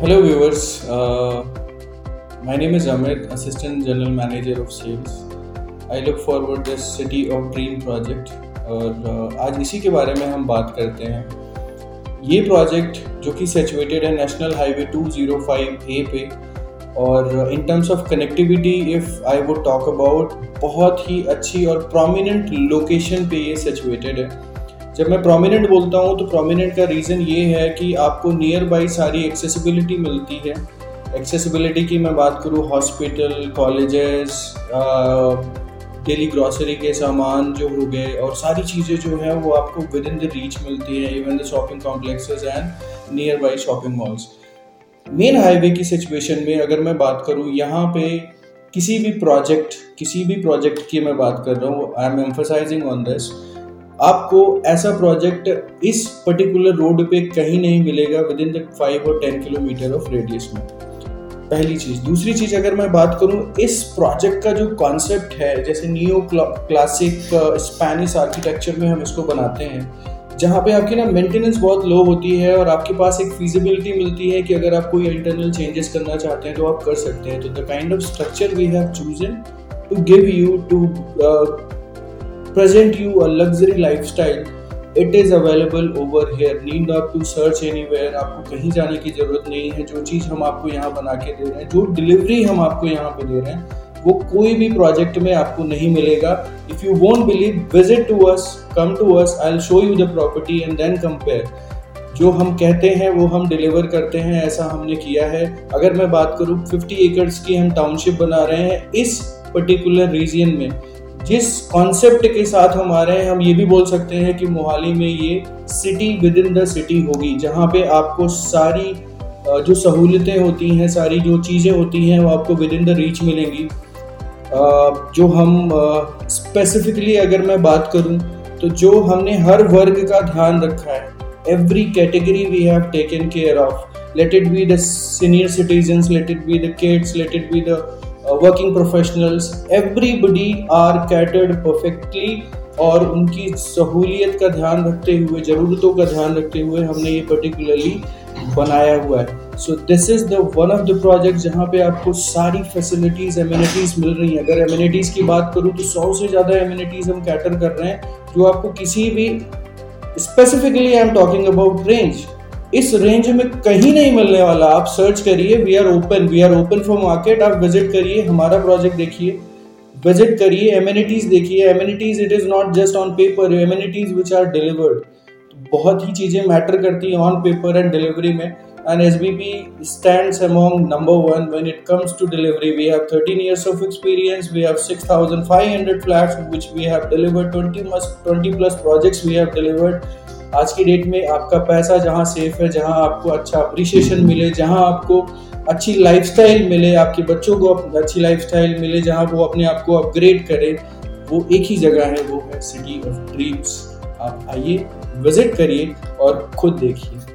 Hello viewers, my name is Amit, Assistant General Manager of Sales. I look forward this City of Dreams project और आज इसी के बारे में हम बात करते हैं। ये प्रोजेक्ट जो कि सिचुएटेड है नेशनल हाईवे 205A पे और in terms of connectivity if I would talk about बहुत ही अच्छी और प्रोमिनेंट लोकेशन पे ये सिचुएटेड है। जब मैं प्रोमिनेंट बोलता हूँ तो प्रोमिनेंट का रीज़न ये है कि आपको नियर बाई सारी एक्सेसिबिलिटी मिलती है। एक्सेसिबिलिटी की मैं बात करूँ हॉस्पिटल, कॉलेजेस, डेली ग्रॉसरी के सामान जो हो गए और सारी चीज़ें जो हैं वो आपको विद इन द रीच मिलती है, even the shopping complexes and nearby shopping malls. Main highway की सिचुएशन में अगर मैं बात करूँ, यहाँ पे किसी भी प्रोजेक्ट की मैं बात कर रहा हूँ, I am emphasising on this, आपको ऐसा प्रोजेक्ट इस पर्टिकुलर रोड पे कहीं नहीं मिलेगा विद इन द 5 और 10 किलोमीटर ऑफ रेडियस में। पहली चीज़। दूसरी चीज़ अगर मैं बात करूँ, इस प्रोजेक्ट का जो कॉन्सेप्ट है, जैसे नियो क्लासिक स्पेनिश आर्किटेक्चर में हम इसको बनाते हैं, जहाँ पे आपकी ना मेंटेनेंस बहुत लो होती है और आपके पास एक फीजिबिलिटी मिलती है कि अगर आप कोई इंटरनल चेंजेस करना चाहते हैं तो आप कर सकते हैं। तो the kind of structure we have chosen to give you to present you a luxury lifestyle, it is available over here, need not to search anywhere. आपको कहीं जाने की ज़रूरत नहीं है। जो चीज़ हम आपको यहाँ बना के दे रहे हैं, जो डिलीवरी हम आपको यहाँ पे दे रहे हैं, वो कोई भी प्रोजेक्ट में आपको नहीं मिलेगा। If you won't believe, visit to us, come to us, I will show you the property and then compare. जो हम कहते हैं वो हम डिलीवर करते हैं, ऐसा हमने किया है। अगर मैं बात करूँ, 50 एकड़्स की हम टाउनशिप बना रहे हैं इस पर्टिकुलर रीजन में। जिस कॉन्सेप्ट के साथ हम आ रहे हैं, हम ये भी बोल सकते हैं कि मोहाली में ये city within the city होगी, जहाँ पे आपको सारी जो सहूलियतें होती हैं, सारी जो चीज़ें होती हैं वो आपको विद इन द रीच मिलेंगी। जो हम स्पेसिफिकली अगर मैं बात करूं तो जो हमने हर वर्ग का ध्यान रखा है, every category we have taken care of, let it be the senior citizens, let it be the kids, let it be the working professionals, everybody are catered perfectly. और उनकी सहूलियत का ध्यान रखते हुए, ज़रूरतों का ध्यान रखते हुए हमने ये पर्टिकुलरली बनाया हुआ है। So this is the one of the project जहाँ पे आपको सारी फैसिलिटीज़, एमिनिटीज़ मिल रही हैं। अगर एमिनिटीज़ की बात करूँ तो 100 से ज़्यादा एमिनिटीज़ हम कैटर कर रहे हैं, जो आपको किसी भी, specifically I am talking about range, इस रेंज में कहीं नहीं मिलने वाला। आप सर्च करिए, we are open for market. आप विजिट करिए, हमारा प्रोजेक्ट देखिए, विजिट करिए, एमिनिटीज़ देखिए। Amenities it is not just on paper, amenities which are delivered. बहुत ही चीज़ें मैटर करती हैं ऑन पेपर एंड डिलीवरी में, and SBP stands among #1 when it comes to delivery. We have 13 years of experience, we have 6,500 flats which we have delivered, 20 plus projects we have delivered। आज की date में आपका पैसा जहाँ safe है, जहाँ आपको अच्छा अप्रिशिएशन मिले, जहाँ आपको अच्छी लाइफस्टाइल मिले, आपके बच्चों को अच्छी लाइफस्टाइल मिले, जहाँ वो अपने आप को अपग्रेड करें, वो एक ही जगह है, वो है सिटी ऑफ ड्रीम्स। आप आइए, विजिट करिए और खुद देखिए।